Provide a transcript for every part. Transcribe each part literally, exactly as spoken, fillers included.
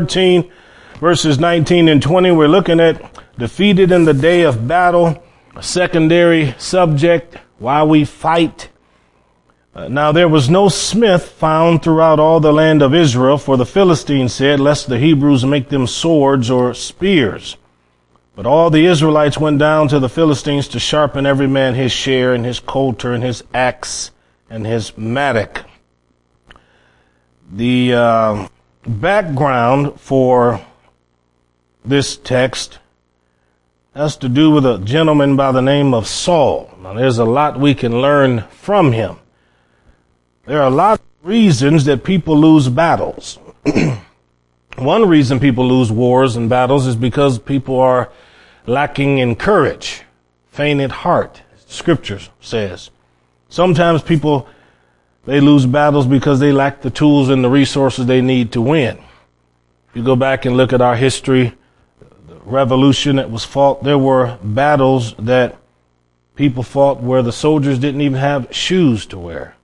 thirteen, verses nineteen and twenty, we're looking at defeated in the day of battle, a secondary subject, why we fight. Uh, now there was no smith found throughout all the land of Israel, for the Philistines said, lest the Hebrews make them swords or spears. But all the Israelites went down to the Philistines to sharpen every man his share and his coulter and his axe and his mattock. The uh, background for this text has to do with a gentleman by the name of Saul. Now, there's a lot we can learn from him. There are a lot of reasons that people lose battles. One reason people lose wars and battles is because people are lacking in courage, faint at heart, Scripture says. Sometimes people, they lose battles because they lack the tools and the resources they need to win. If you go back and look at our history, the revolution that was fought, there were battles that people fought where the soldiers didn't even have shoes to wear.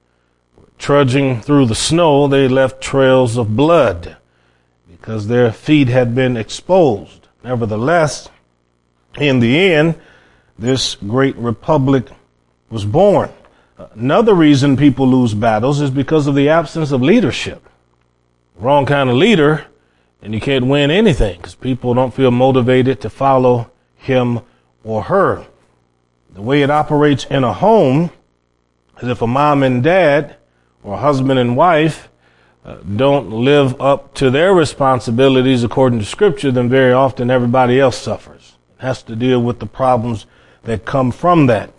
Trudging through the snow, they left trails of blood because their feet had been exposed. Nevertheless, in the end, this great republic was born. Another reason people lose battles is because of the absence of leadership. Wrong kind of leader, and you can't win anything because people don't feel motivated to follow him or her. The way it operates in a home is if a mom and dad or husband and wife uh, don't live up to their responsibilities according to Scripture, then very often everybody else suffers. It has to deal with the problems that come from that.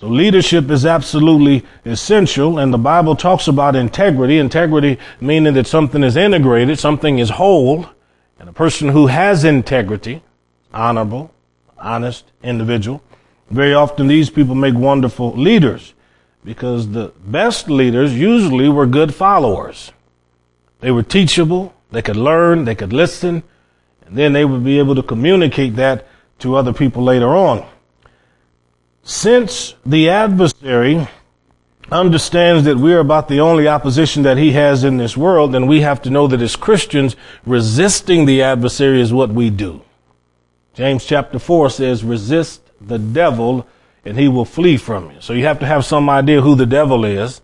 So leadership is absolutely essential, and the Bible talks about integrity. Integrity meaning that something is integrated, something is whole, and a person who has integrity, honorable, honest individual, very often these people make wonderful leaders because the best leaders usually were good followers. They were teachable, they could learn, they could listen, and then they would be able to communicate that to other people later on. Since the adversary understands that we're about the only opposition that he has in this world, then we have to know that as Christians, resisting the adversary is what we do. James chapter four says, resist the devil and he will flee from you. So you have to have some idea who the devil is,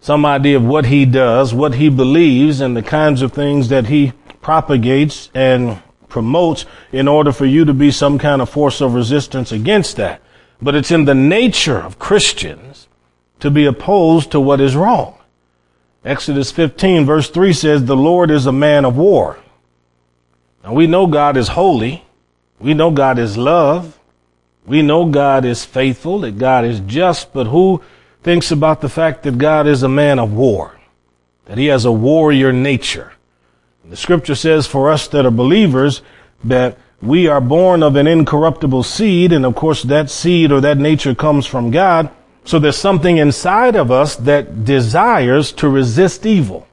some idea of what he does, what he believes, and the kinds of things that he propagates and promotes in order for you to be some kind of force of resistance against that. But it's in the nature of Christians to be opposed to what is wrong. Exodus fifteen verse three says, the Lord is a man of war. Now we know God is holy. We know God is love. We know God is faithful, that God is just. But who thinks about the fact that God is a man of war, that he has a warrior nature? And the Scripture says for us that are believers that we are born of an incorruptible seed, and of course that seed or that nature comes from God. So there's something inside of us that desires to resist evil.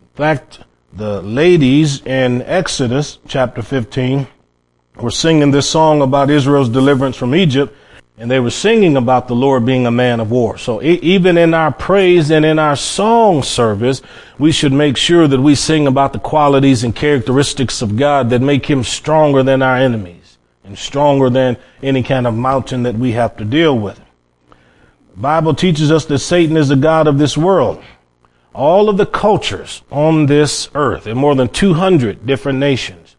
In fact, the ladies in Exodus chapter fifteen were singing this song about Israel's deliverance from Egypt, and they were singing about the Lord being a man of war. So even in our praise and in our song service, we should make sure that we sing about the qualities and characteristics of God that make him stronger than our enemies and stronger than any kind of mountain that we have to deal with. The Bible teaches us that Satan is the god of this world. All of the cultures on this earth, in more than two hundred different nations,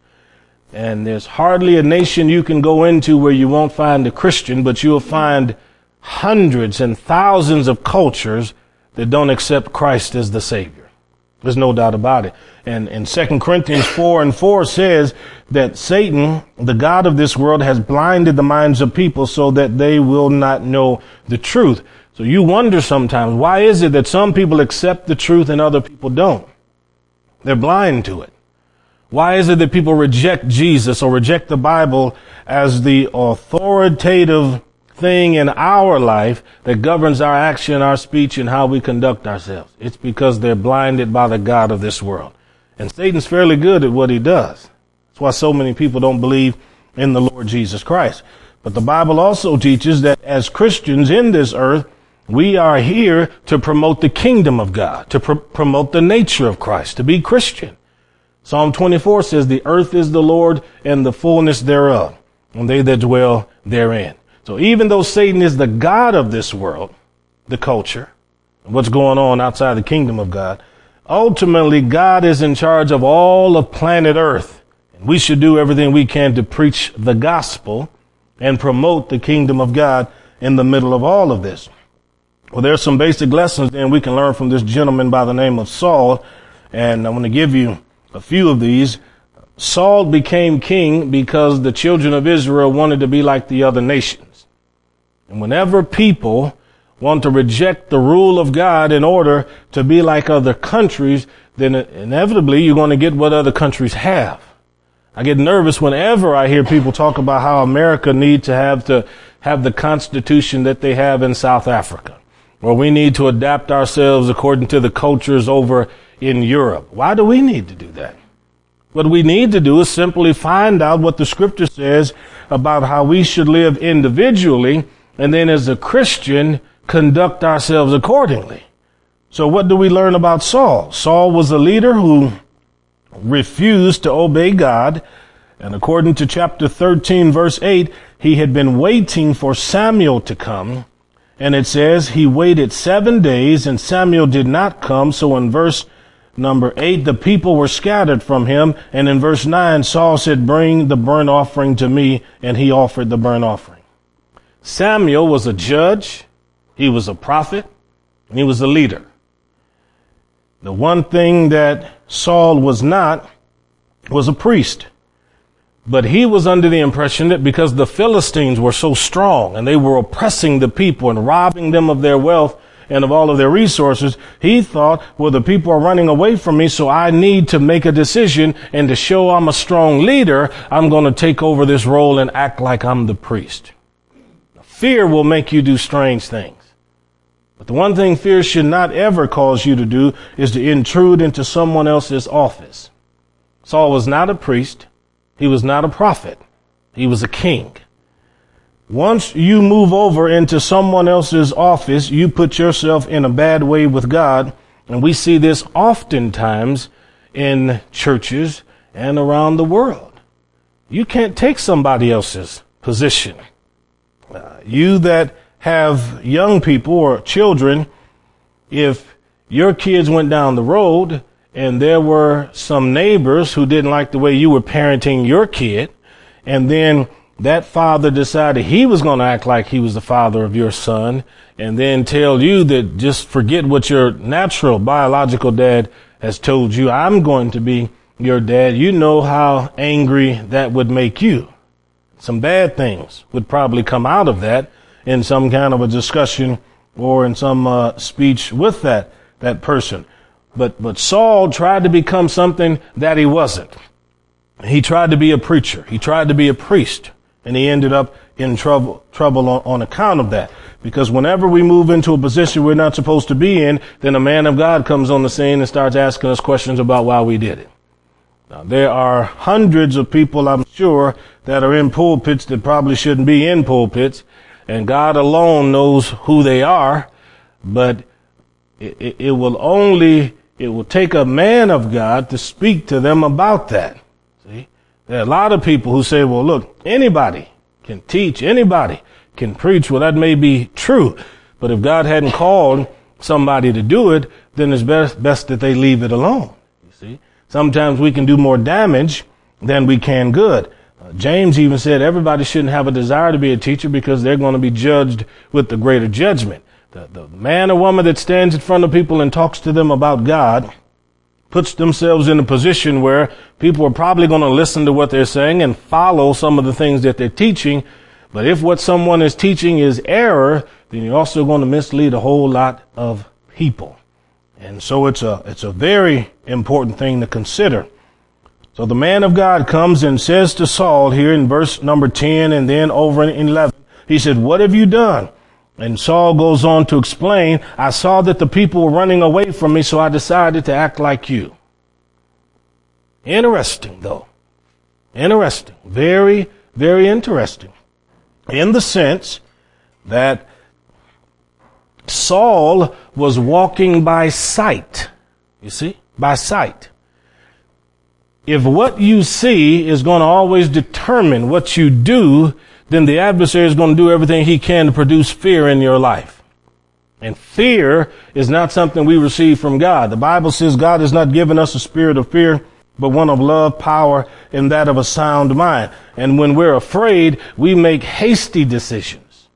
and there's hardly a nation you can go into where you won't find a Christian, but you'll find hundreds and thousands of cultures that don't accept Christ as the Savior. There's no doubt about it. And in Second Corinthians four and four says that Satan, the god of this world, has blinded the minds of people so that they will not know the truth. So you wonder sometimes, why is it that some people accept the truth and other people don't? They're blind to it. Why is it that people reject Jesus or reject the Bible as the authoritative thing in our life that governs our action, our speech, and how we conduct ourselves? It's because they're blinded by the god of this world. And Satan's fairly good at what he does. That's why so many people don't believe in the Lord Jesus Christ. But the Bible also teaches that as Christians in this earth, we are here to promote the kingdom of God, to pr- promote the nature of Christ, to be Christian. Psalm twenty-four says, the earth is the Lord and the fullness thereof, and they that dwell therein. So even though Satan is the god of this world, the culture, and what's going on outside the kingdom of God, ultimately God is in charge of all of planet earth. And we should do everything we can to preach the gospel and promote the kingdom of God in the middle of all of this. Well, there's some basic lessons then we can learn from this gentleman by the name of Saul. And I want to give you a few of these. Saul became king because the children of Israel wanted to be like the other nations. And whenever people want to reject the rule of God in order to be like other countries, then inevitably you're going to get what other countries have. I get nervous whenever I hear people talk about how America need to have to have the constitution that they have in South Africa, or we need to adapt ourselves according to the cultures over in Europe. Why do we need to do that? What we need to do is simply find out what the scripture says about how we should live individually, and then as a Christian, conduct ourselves accordingly. So what do we learn about Saul? Saul was a leader who refused to obey God. And according to chapter thirteen, verse eight, he had been waiting for Samuel to come. And it says he waited seven days and Samuel did not come. So in verse number eight, the people were scattered from him. And in verse nine, Saul said, bring the burnt offering to me. And he offered the burnt offering. Samuel was a judge. He was a prophet, and he was a leader. The one thing that Saul was not was a priest. But he was under the impression that because the Philistines were so strong and they were oppressing the people and robbing them of their wealth and of all of their resources, he thought, well, the people are running away from me, so I need to make a decision. And to show I'm a strong leader, I'm going to take over this role and act like I'm the priest. Fear will make you do strange things. But the one thing fear should not ever cause you to do is to intrude into someone else's office. Saul was not a priest. He was not a prophet. He was a king. Once you move over into someone else's office, you put yourself in a bad way with God. And we see this oftentimes in churches and around the world. You can't take somebody else's position. Uh, you that have young people or children, if your kids went down the road and there were some neighbors who didn't like the way you were parenting your kid, and then that father decided he was going to act like he was the father of your son, and then tell you that just forget what your natural biological dad has told you, I'm going to be your dad, you know how angry that would make you. Some bad things would probably come out of that in some kind of a discussion or in some uh, speech with that that person. But but Saul tried to become something that he wasn't. He tried to be a preacher. He tried to be a priest. And he ended up in trouble trouble on, on account of that. Because whenever we move into a position we're not supposed to be in, then a man of God comes on the scene and starts asking us questions about why we did it. Now, there are hundreds of people, I'm sure, that are in pulpits that probably shouldn't be in pulpits, and God alone knows who they are, but it, it will only, it will take a man of God to speak to them about that. See, there are a lot of people who say, well, look, anybody can teach, anybody can preach. Well, that may be true, but if God hadn't called somebody to do it, then it's best, best that they leave it alone, you see. Sometimes we can do more damage than we can good. Uh, James even said everybody shouldn't have a desire to be a teacher because they're going to be judged with the greater judgment. The, the man or woman that stands in front of people and talks to them about God puts themselves in a position where people are probably going to listen to what they're saying and follow some of the things that they're teaching. But if what someone is teaching is error, then you're also going to mislead a whole lot of people. And so it's a, it's a very important thing to consider. So the man of God comes and says to Saul here in verse number ten and then over in eleven, he said, what have you done? And Saul goes on to explain, I saw that the people were running away from me, so I decided to act like you. Interesting, though. Interesting. Very, very interesting. In the sense that Saul was walking by sight, you see, by sight. if what you see is going to always determine what you do, then the adversary is going to do everything he can to produce fear in your life. And fear is not something we receive from God. The Bible says God has not given us a spirit of fear, but one of love, power, and that of a sound mind. And when we're afraid, we make hasty decisions.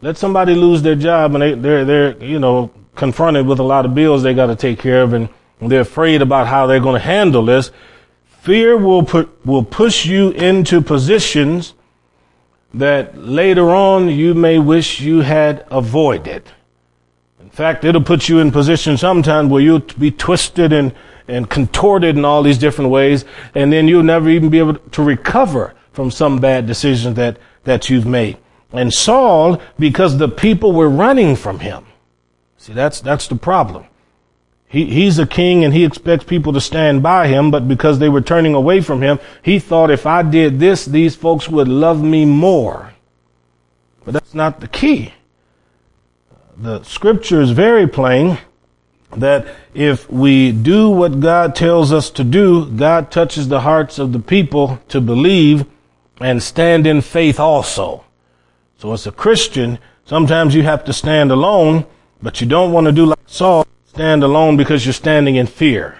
Let somebody lose their job and they, they're, they're, you know, confronted with a lot of bills they got to take care of, and they're afraid about how they're going to handle this. Fear will put, will push you into positions that later on you may wish you had avoided. In fact, it'll put you in positions sometimes where you'll be twisted and, and contorted in all these different ways, and then you'll never even be able to recover from some bad decision that, that you've made. And Saul, because the people were running from him. See, that's, that's the problem. He, he's a king and he expects people to stand by him, but because they were turning away from him, he thought if I did this, these folks would love me more. But that's not the key. The scripture is very plain that if we do what God tells us to do, God touches the hearts of the people to believe and stand in faith also. So as a Christian, sometimes you have to stand alone, but you don't want to do like Saul. Stand alone because you're standing in fear.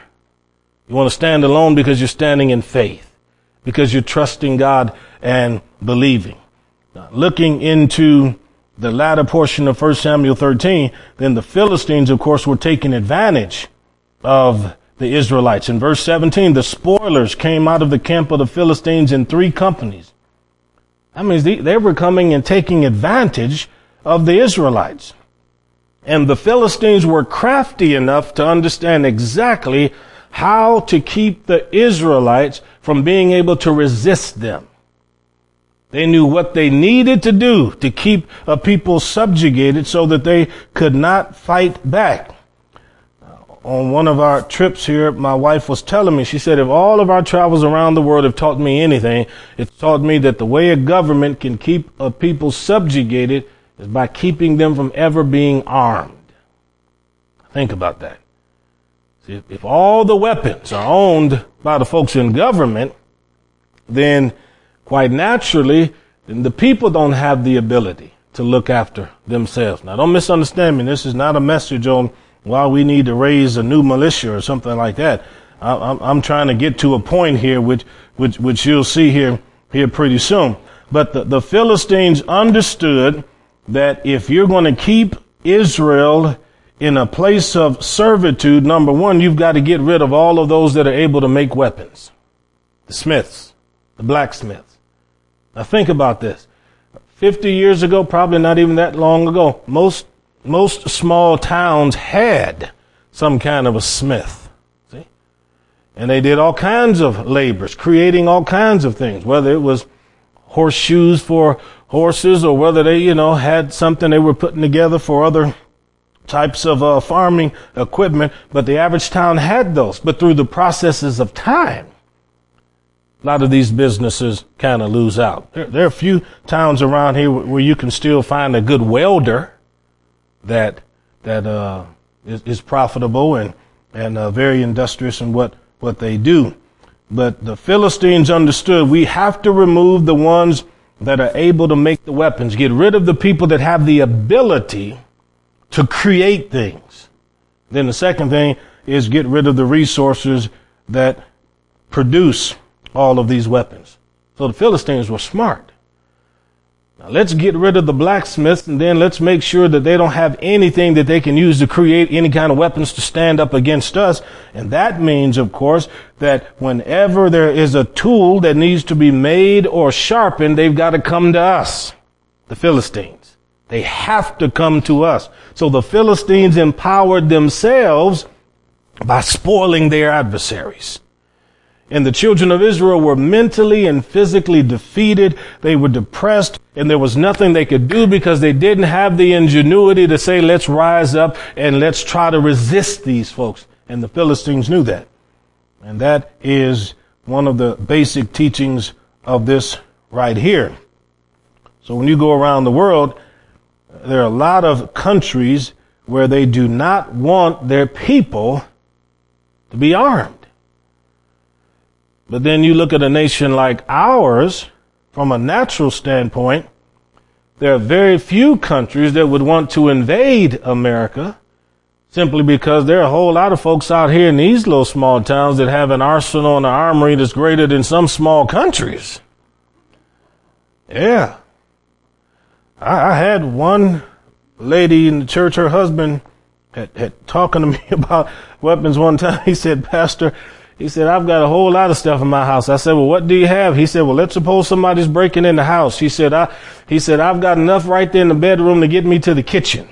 You want to stand alone because you're standing in faith, because you're trusting God and believing. Now, looking into the latter portion of First Samuel thirteen, then the Philistines, of course, were taking advantage of the Israelites. In verse seventeen, the spoilers came out of the camp of the Philistines in three companies. That means they, they were coming and taking advantage of the Israelites. And the Philistines were crafty enough to understand exactly how to keep the Israelites from being able to resist them. They knew what they needed to do to keep a people subjugated so that they could not fight back. On one of our trips here, my wife was telling me, she said, if all of our travels around the world have taught me anything, it's taught me that the way a government can keep a people subjugated is by keeping them from ever being armed. Think about that. See, if all the weapons are owned by the folks in government, then quite naturally, then the people don't have the ability to look after themselves. Now, don't misunderstand me. This is not a message on why we need to raise a new militia or something like that. I, I'm, I'm trying to get to a point here, which which which you'll see here here pretty soon. But the, the Philistines understood that if you're going to keep Israel in a place of servitude, number one, you've got to get rid of all of those that are able to make weapons. The smiths, the blacksmiths. Now think about this. fifty years ago, probably not even that long ago, most, most small towns had some kind of a smith. See? And they did all kinds of labors, creating all kinds of things, whether it was horseshoes for horses, or whether they, you know, had something they were putting together for other types of uh, farming equipment, but the average town had those. But through the processes of time, a lot of these businesses kind of lose out. There, there are a few towns around here where you can still find a good welder that that uh, is, is profitable and and uh, very industrious in what what they do. But the Philistines understood we have to remove the ones that are able to make the weapons. Get rid of the people that have the ability to create things. Then the second thing is get rid of the resources that produce all of these weapons. So the Philistines were smart. Now let's get rid of the blacksmiths, and then let's make sure that they don't have anything that they can use to create any kind of weapons to stand up against us. And that means, of course, that whenever there is a tool that needs to be made or sharpened, they've got to come to us, the Philistines. They have to come to us. So the Philistines empowered themselves by spoiling their adversaries. And the children of Israel were mentally and physically defeated. They were depressed, and there was nothing they could do because they didn't have the ingenuity to say, let's rise up and let's try to resist these folks. And the Philistines knew that. And that is one of the basic teachings of this right here. So when you go around the world, there are a lot of countries where they do not want their people to be armed. But then you look at a nation like ours, from a natural standpoint, there are very few countries that would want to invade America simply because there are a whole lot of folks out here in these little small towns that have an arsenal and an armory that's greater than some small countries. Yeah. I, I had one lady in the church, her husband had, had talking to me about weapons one time. He said, Pastor, he said, I've got a whole lot of stuff in my house. I said, well, what do you have? He said, well, let's suppose somebody's breaking in the house. He said, I, he said, I've got enough right there in the bedroom to get me to the kitchen.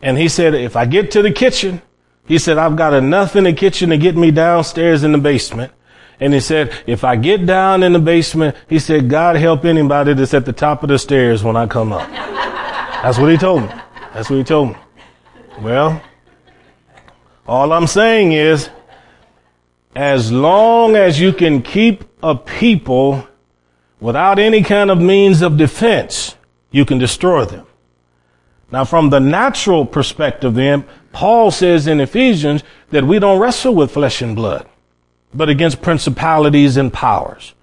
And he said, if I get to the kitchen, he said, I've got enough in the kitchen to get me downstairs in the basement. And he said, if I get down in the basement, he said, God help anybody that's at the top of the stairs when I come up. That's what he told me. That's what he told me. Well, all I'm saying is, as long as you can keep a people without any kind of means of defense, you can destroy them. Now, from the natural perspective, then, Paul says in Ephesians that we don't wrestle with flesh and blood, but against principalities and powers.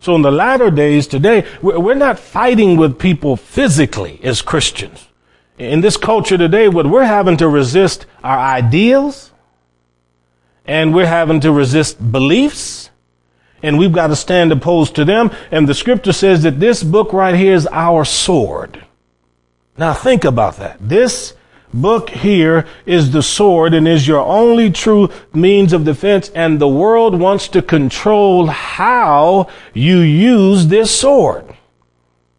So in the latter days today, we're not fighting with people physically as Christians. In this culture today, what we're having to resist are ideals, and we're having to resist beliefs, and we've got to stand opposed to them. And the scripture says that this book right here is our sword. Now think about that. This book here is the sword and is your only true means of defense, and the world wants to control how you use this sword.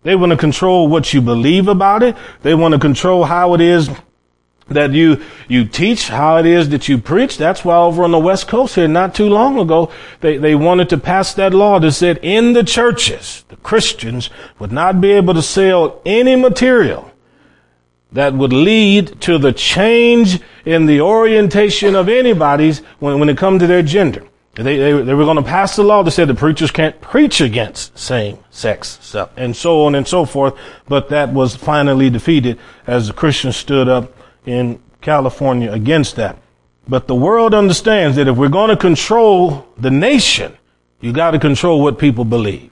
They want to control what you believe about it. They want to control how it is that you you teach, how it is that you preach. That's why over on the West Coast here, not too long ago, they, they wanted to pass that law that said in the churches, the Christians would not be able to sell any material that would lead to the change in the orientation of anybody's when, when it comes to their gender. They, they, they were going to pass the law that said the preachers can't preach against same-sex stuff, and so on and so forth. But that was finally defeated as the Christians stood up in California against that. But the world understands that if we're going to control the nation, you got to control what people believe.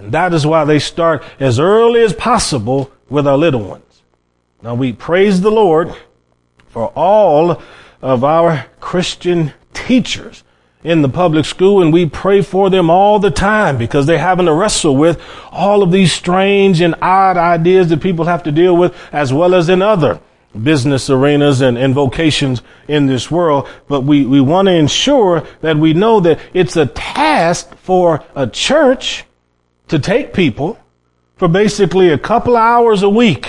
And that is why they start as early as possible with our little ones. Now, we praise the Lord for all of our Christian teachers in the public school, and we pray for them all the time because they're having to wrestle with all of these strange and odd ideas that people have to deal with, as well as in other business arenas and, and vocations in this world. But we, we want to ensure that we know that it's a task for a church to take people for basically a couple hours a week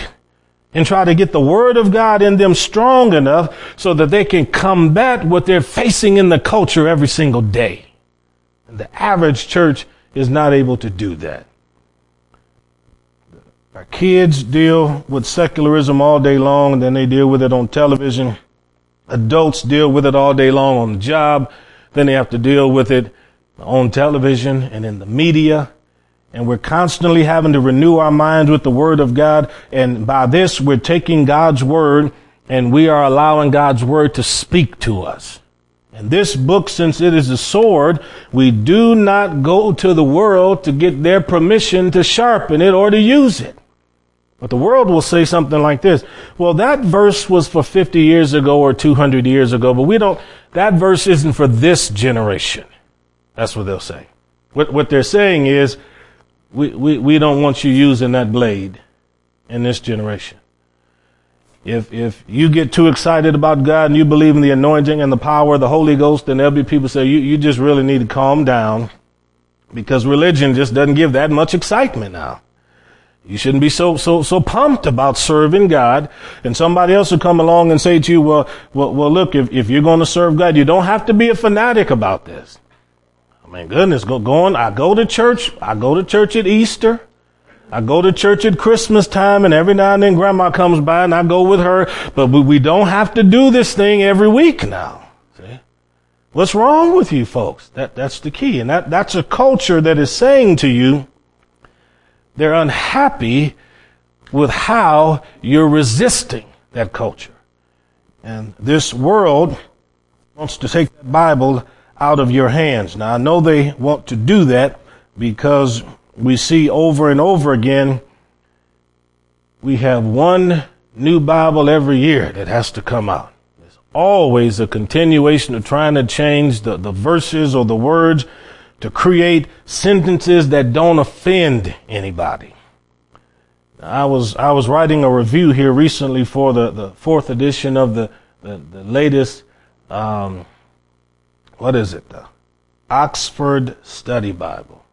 and try to get the word of God in them strong enough so that they can combat what they're facing in the culture every single day. And the average church is not able to do that. Our kids deal with secularism all day long, and then they deal with it on television. Adults deal with it all day long on the job. Then they have to deal with it on television and in the media. And we're constantly having to renew our minds with the word of God. And by this, we're taking God's word and we are allowing God's word to speak to us. And this book, since it is a sword, we do not go to the world to get their permission to sharpen it or to use it. But the world will say something like this. Well, that verse was for fifty years ago or two hundred years ago, but we don't, that verse isn't for this generation. That's what they'll say. What, what they're saying is, We, we, we don't want you using that blade in this generation. If, if you get too excited about God and you believe in the anointing and the power of the Holy Ghost, then there'll be people say, you, you just really need to calm down because religion just doesn't give that much excitement now. You shouldn't be so, so, so pumped about serving God. And somebody else will come along and say to you, well, well, well, look, if, if you're going to serve God, you don't have to be a fanatic about this. I mean, goodness, go, going, I go to church. I go to church at Easter. I go to church at Christmas time, and every now and then grandma comes by and I go with her, but we, we don't have to do this thing every week now. See? What's wrong with you folks? That, that's the key. And that, that's a culture that is saying to you, they're unhappy with how you're resisting that culture. And this world wants to take the Bible out of your hands. Now, I know they want to do that because we see over and over again, we have one new Bible every year that has to come out. There's always a continuation of trying to change the, the verses or the words to create sentences that don't offend anybody. I was I was writing a review here recently for the, the fourth edition of the, the, the latest, um, what is it, the Oxford Study Bible.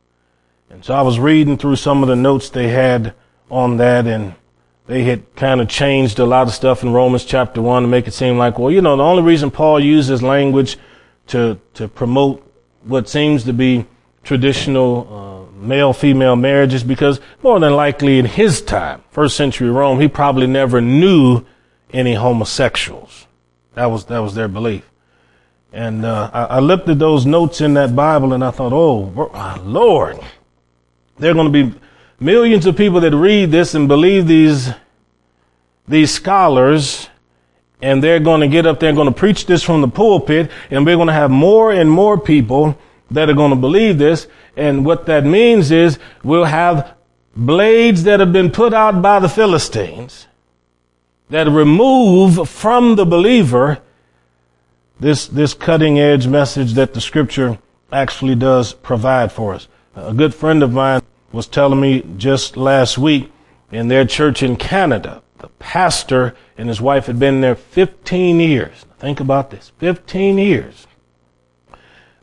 And so I was reading through some of the notes they had on that, and they had kind of changed a lot of stuff in Romans chapter one to make it seem like, well, you know, the only reason Paul uses language to to promote what seems to be traditional uh, male-female marriages, because more than likely in his time, first century Rome, he probably never knew any homosexuals. That was that was their belief. And uh, I, I looked at those notes in that Bible, and I thought, oh, Lord, there are going to be millions of people that read this and believe these these scholars, and they're going to get up there and going to preach this from the pulpit, and we're going to have more and more people that are going to believe this. And what that means is we'll have blades that have been put out by the Philistines that remove from the believer this this cutting edge message that the scripture actually does provide for us. A good friend of mine was telling me just last week, in their church in Canada, the pastor and his wife had been there fifteen years. Think about this, fifteen years.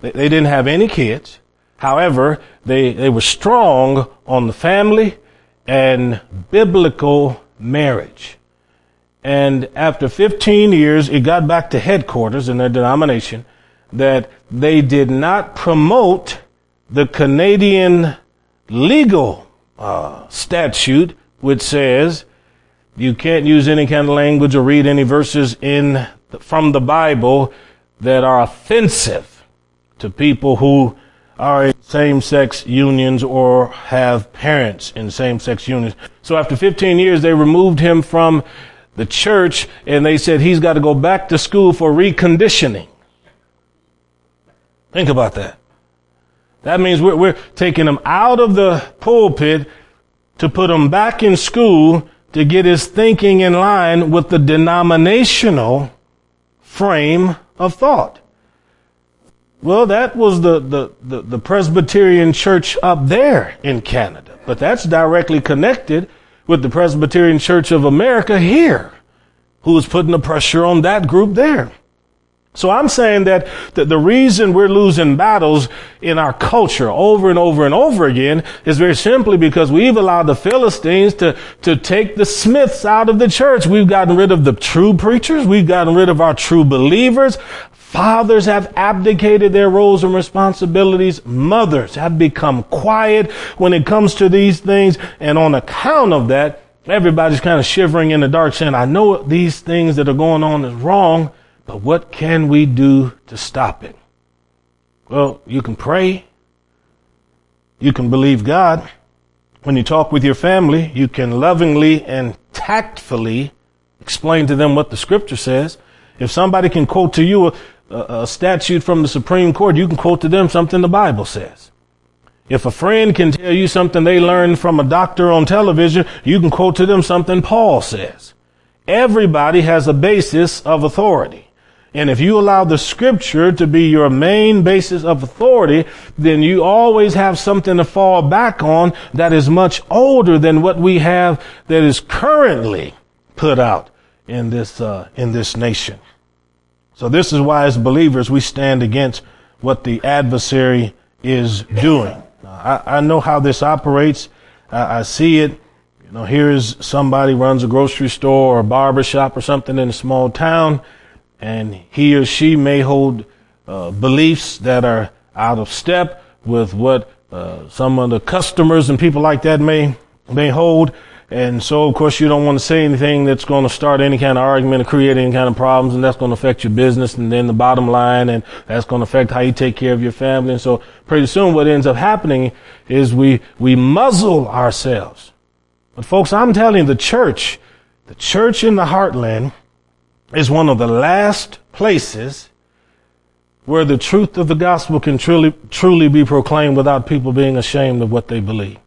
They didn't have any kids. However, they, they were strong on the family and biblical marriage. And after fifteen years, it got back to headquarters in their denomination that they did not promote the Canadian legal uh, statute, which says you can't use any kind of language or read any verses in from the Bible that are offensive to people who are in same-sex unions or have parents in same-sex unions. So after fifteen years, they removed him from the church, and they said he's got to go back to school for reconditioning. Think about that. That means we're, we're taking him out of the pulpit to put him back in school to get his thinking in line with the denominational frame of thought. Well, that was the, the, the, the Presbyterian church up there in Canada. But that's directly connected with the Presbyterian Church of America here, who is putting the pressure on that group there. So I'm saying that the, the reason we're losing battles in our culture over and over and over again is very simply because we've allowed the Philistines to, to take the Smiths out of the church. We've gotten rid of the true preachers. We've gotten rid of our true believers. Fathers have abdicated their roles and responsibilities. Mothers have become quiet when it comes to these things. And on account of that, everybody's kind of shivering in the dark saying, I know these things that are going on is wrong, but what can we do to stop it? Well, you can pray. You can believe God. When you talk with your family, you can lovingly and tactfully explain to them what the scripture says. If somebody can quote to you a, a statute from the Supreme Court, you can quote to them something the Bible says. If a friend can tell you something they learned from a doctor on television, you can quote to them something Paul says. Everybody has a basis of authority. And if you allow the scripture to be your main basis of authority, then you always have something to fall back on that is much older than what we have that is currently put out in this uh, in this nation. So this is why, as believers, we stand against what the adversary is doing. Now, I, I know how this operates. I, I see it. You know, here is somebody runs a grocery store or a barber shop or something in a small town, and he or she may hold uh, beliefs that are out of step with what uh, some of the customers and people like that may may hold. And so, of course, you don't want to say anything that's going to start any kind of argument or create any kind of problems, and that's going to affect your business and then the bottom line, and that's going to affect how you take care of your family. And so pretty soon what ends up happening is we we muzzle ourselves. But, folks, I'm telling you, the church, the church in the heartland is one of the last places where the truth of the gospel can truly, truly be proclaimed without people being ashamed of what they believe.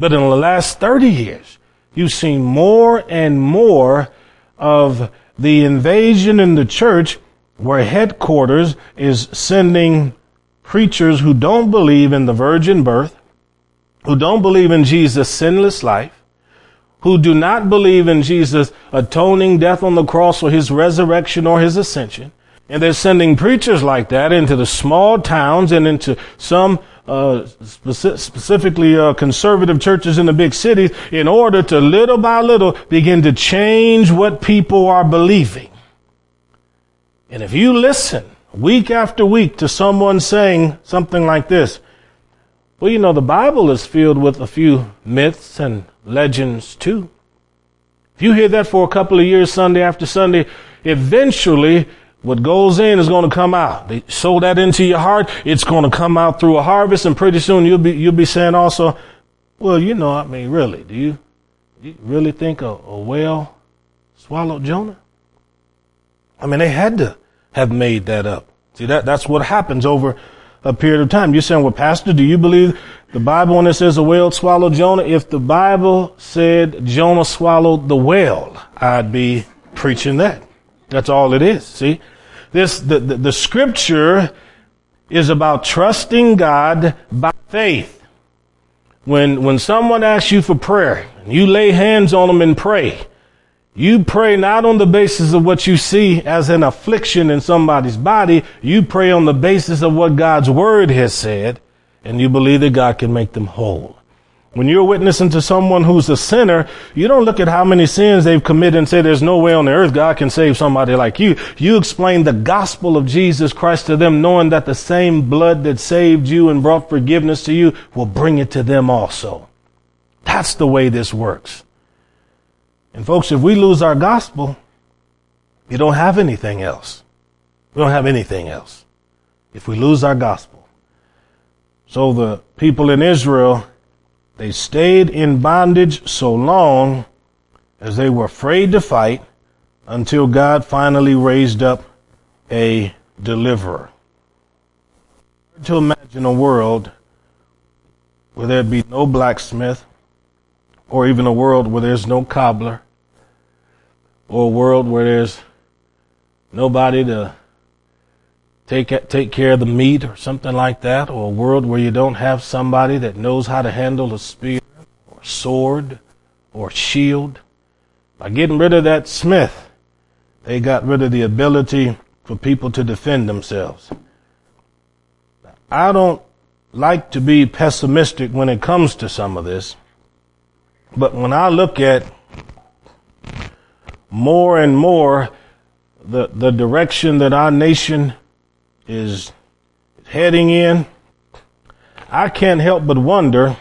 But in the last thirty years, you've seen more and more of the invasion in the church where headquarters is sending preachers who don't believe in the virgin birth, who don't believe in Jesus' sinless life, who do not believe in Jesus' atoning death on the cross or his resurrection or his ascension. And they're sending preachers like that into the small towns and into some uh, speci- specifically uh, conservative churches in the big cities in order to little by little begin to change what people are believing. And if you listen week after week to someone saying something like this, well, you know, the Bible is filled with a few myths and legends too. If you hear that for a couple of years, Sunday after Sunday, eventually what goes in is going to come out. They sow that into your heart. It's going to come out through a harvest, and pretty soon you'll be you'll be saying also, well, you know, I mean, really, do you, do you really think a, a whale swallowed Jonah? I mean, they had to have made that up. See, that that's what happens over a period of time. You're saying, well, Pastor, do you believe the Bible when it says a whale swallowed Jonah? If the Bible said Jonah swallowed the whale, I'd be preaching that. That's all it is. See, this the, the, the scripture is about trusting God by faith. When when someone asks you for prayer, and you lay hands on them and pray, you pray not on the basis of what you see as an affliction in somebody's body. You pray on the basis of what God's word has said, and you believe that God can make them whole. When you're witnessing to someone who's a sinner, you don't look at how many sins they've committed and say, there's no way on the earth God can save somebody like you. You explain the gospel of Jesus Christ to them, knowing that the same blood that saved you and brought forgiveness to you will bring it to them also. That's the way this works. And folks, if we lose our gospel, we don't have anything else. We don't have anything else if we lose our gospel. So the people in Israel, they stayed in bondage so long as they were afraid to fight until God finally raised up a deliverer. To imagine a world where there'd be no blacksmith, or even a world where there's no cobbler, or a world where there's nobody to take take care of the meat or something like that, or a world where you don't have somebody that knows how to handle a spear or sword or shield. By getting rid of that smith, they got rid of the ability for people to defend themselves. I don't like to be pessimistic when it comes to some of this, but when I look at more and more the the direction that our nation is heading in, I can't help but wonder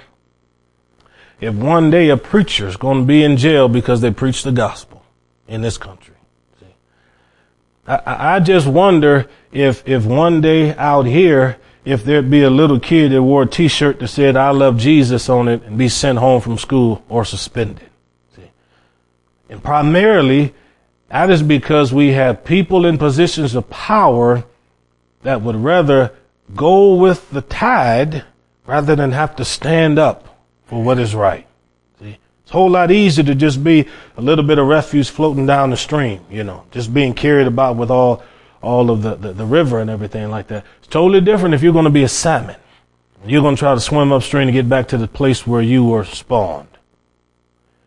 if one day a preacher is going to be in jail because they preach the gospel in this country. See? I, I just wonder if if one day out here, if there'd be a little kid that wore a T-shirt that said, I love Jesus on it, and be sent home from school or suspended. See? And primarily, that is because we have people in positions of power that would rather go with the tide rather than have to stand up for what is right. See? It's a whole lot easier to just be a little bit of refuse floating down the stream, you know, just being carried about with all all of the, the, the river and everything like that. It's totally different if you're going to be a salmon. You're going to try to swim upstream to get back to the place where you were spawned.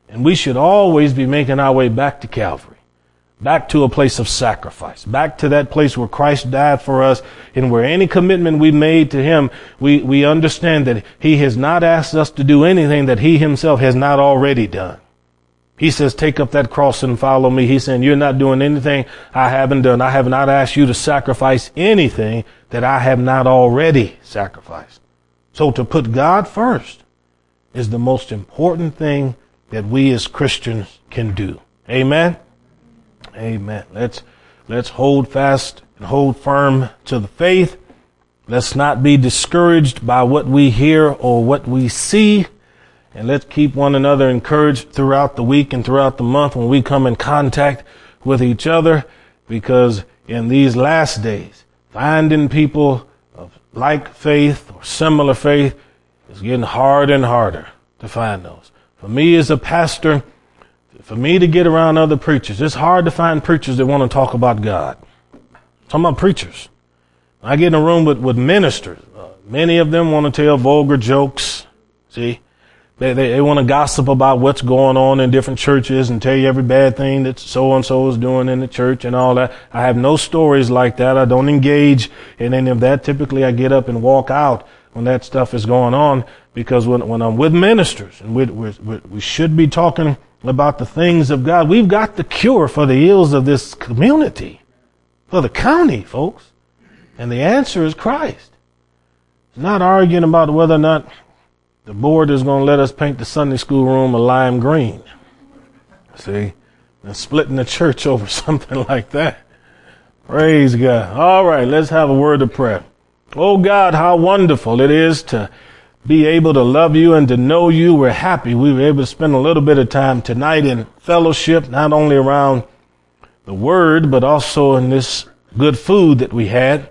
And we should always be making our way back to Calvary, back to a place of sacrifice, back to that place where Christ died for us and where any commitment we made to him, we, we understand that he has not asked us to do anything that he himself has not already done. He says, take up that cross and follow me. He's saying, you're not doing anything I haven't done. I have not asked you to sacrifice anything that I have not already sacrificed. So to put God first is the most important thing that we as Christians can do. Amen? Amen. Let's, let's hold fast and hold firm to the faith. Let's not be discouraged by what we hear or what we see. And let's keep one another encouraged throughout the week and throughout the month when we come in contact with each other, because in these last days, finding people of like faith or similar faith is getting harder and harder to find those. For me as a pastor, for me to get around other preachers, it's hard to find preachers that want to talk about God. I'm talking about preachers. When I get in a room with, with ministers, uh, many of them want to tell vulgar jokes, see? They, they, they want to gossip about what's going on in different churches and tell you every bad thing that so-and-so is doing in the church and all that. I have no stories like that. I don't engage in any of that. Typically, I get up and walk out when that stuff is going on, because when, when I'm with ministers, and we, we, we should be talking about the things of God. We've got the cure for the ills of this community, for the county, folks. And the answer is Christ. It's not arguing about whether or not the board is going to let us paint the Sunday school room a lime green. See? And splitting the church over something like that. Praise God. All right, let's have a word of prayer. Oh God, how wonderful it is to be able to love you and to know you. We're happy we were able to spend a little bit of time tonight in fellowship, not only around the word, but also in this good food that we had.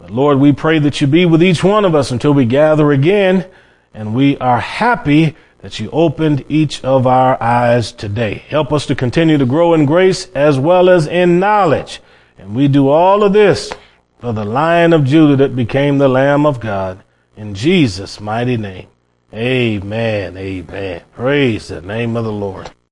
But Lord, we pray that you be with each one of us until we gather again. And we are happy that you opened each of our eyes today. Help us to continue to grow in grace as well as in knowledge. And we do all of this for the Lion of Judah that became the Lamb of God. In Jesus' mighty name, amen, amen. Praise the name of the Lord.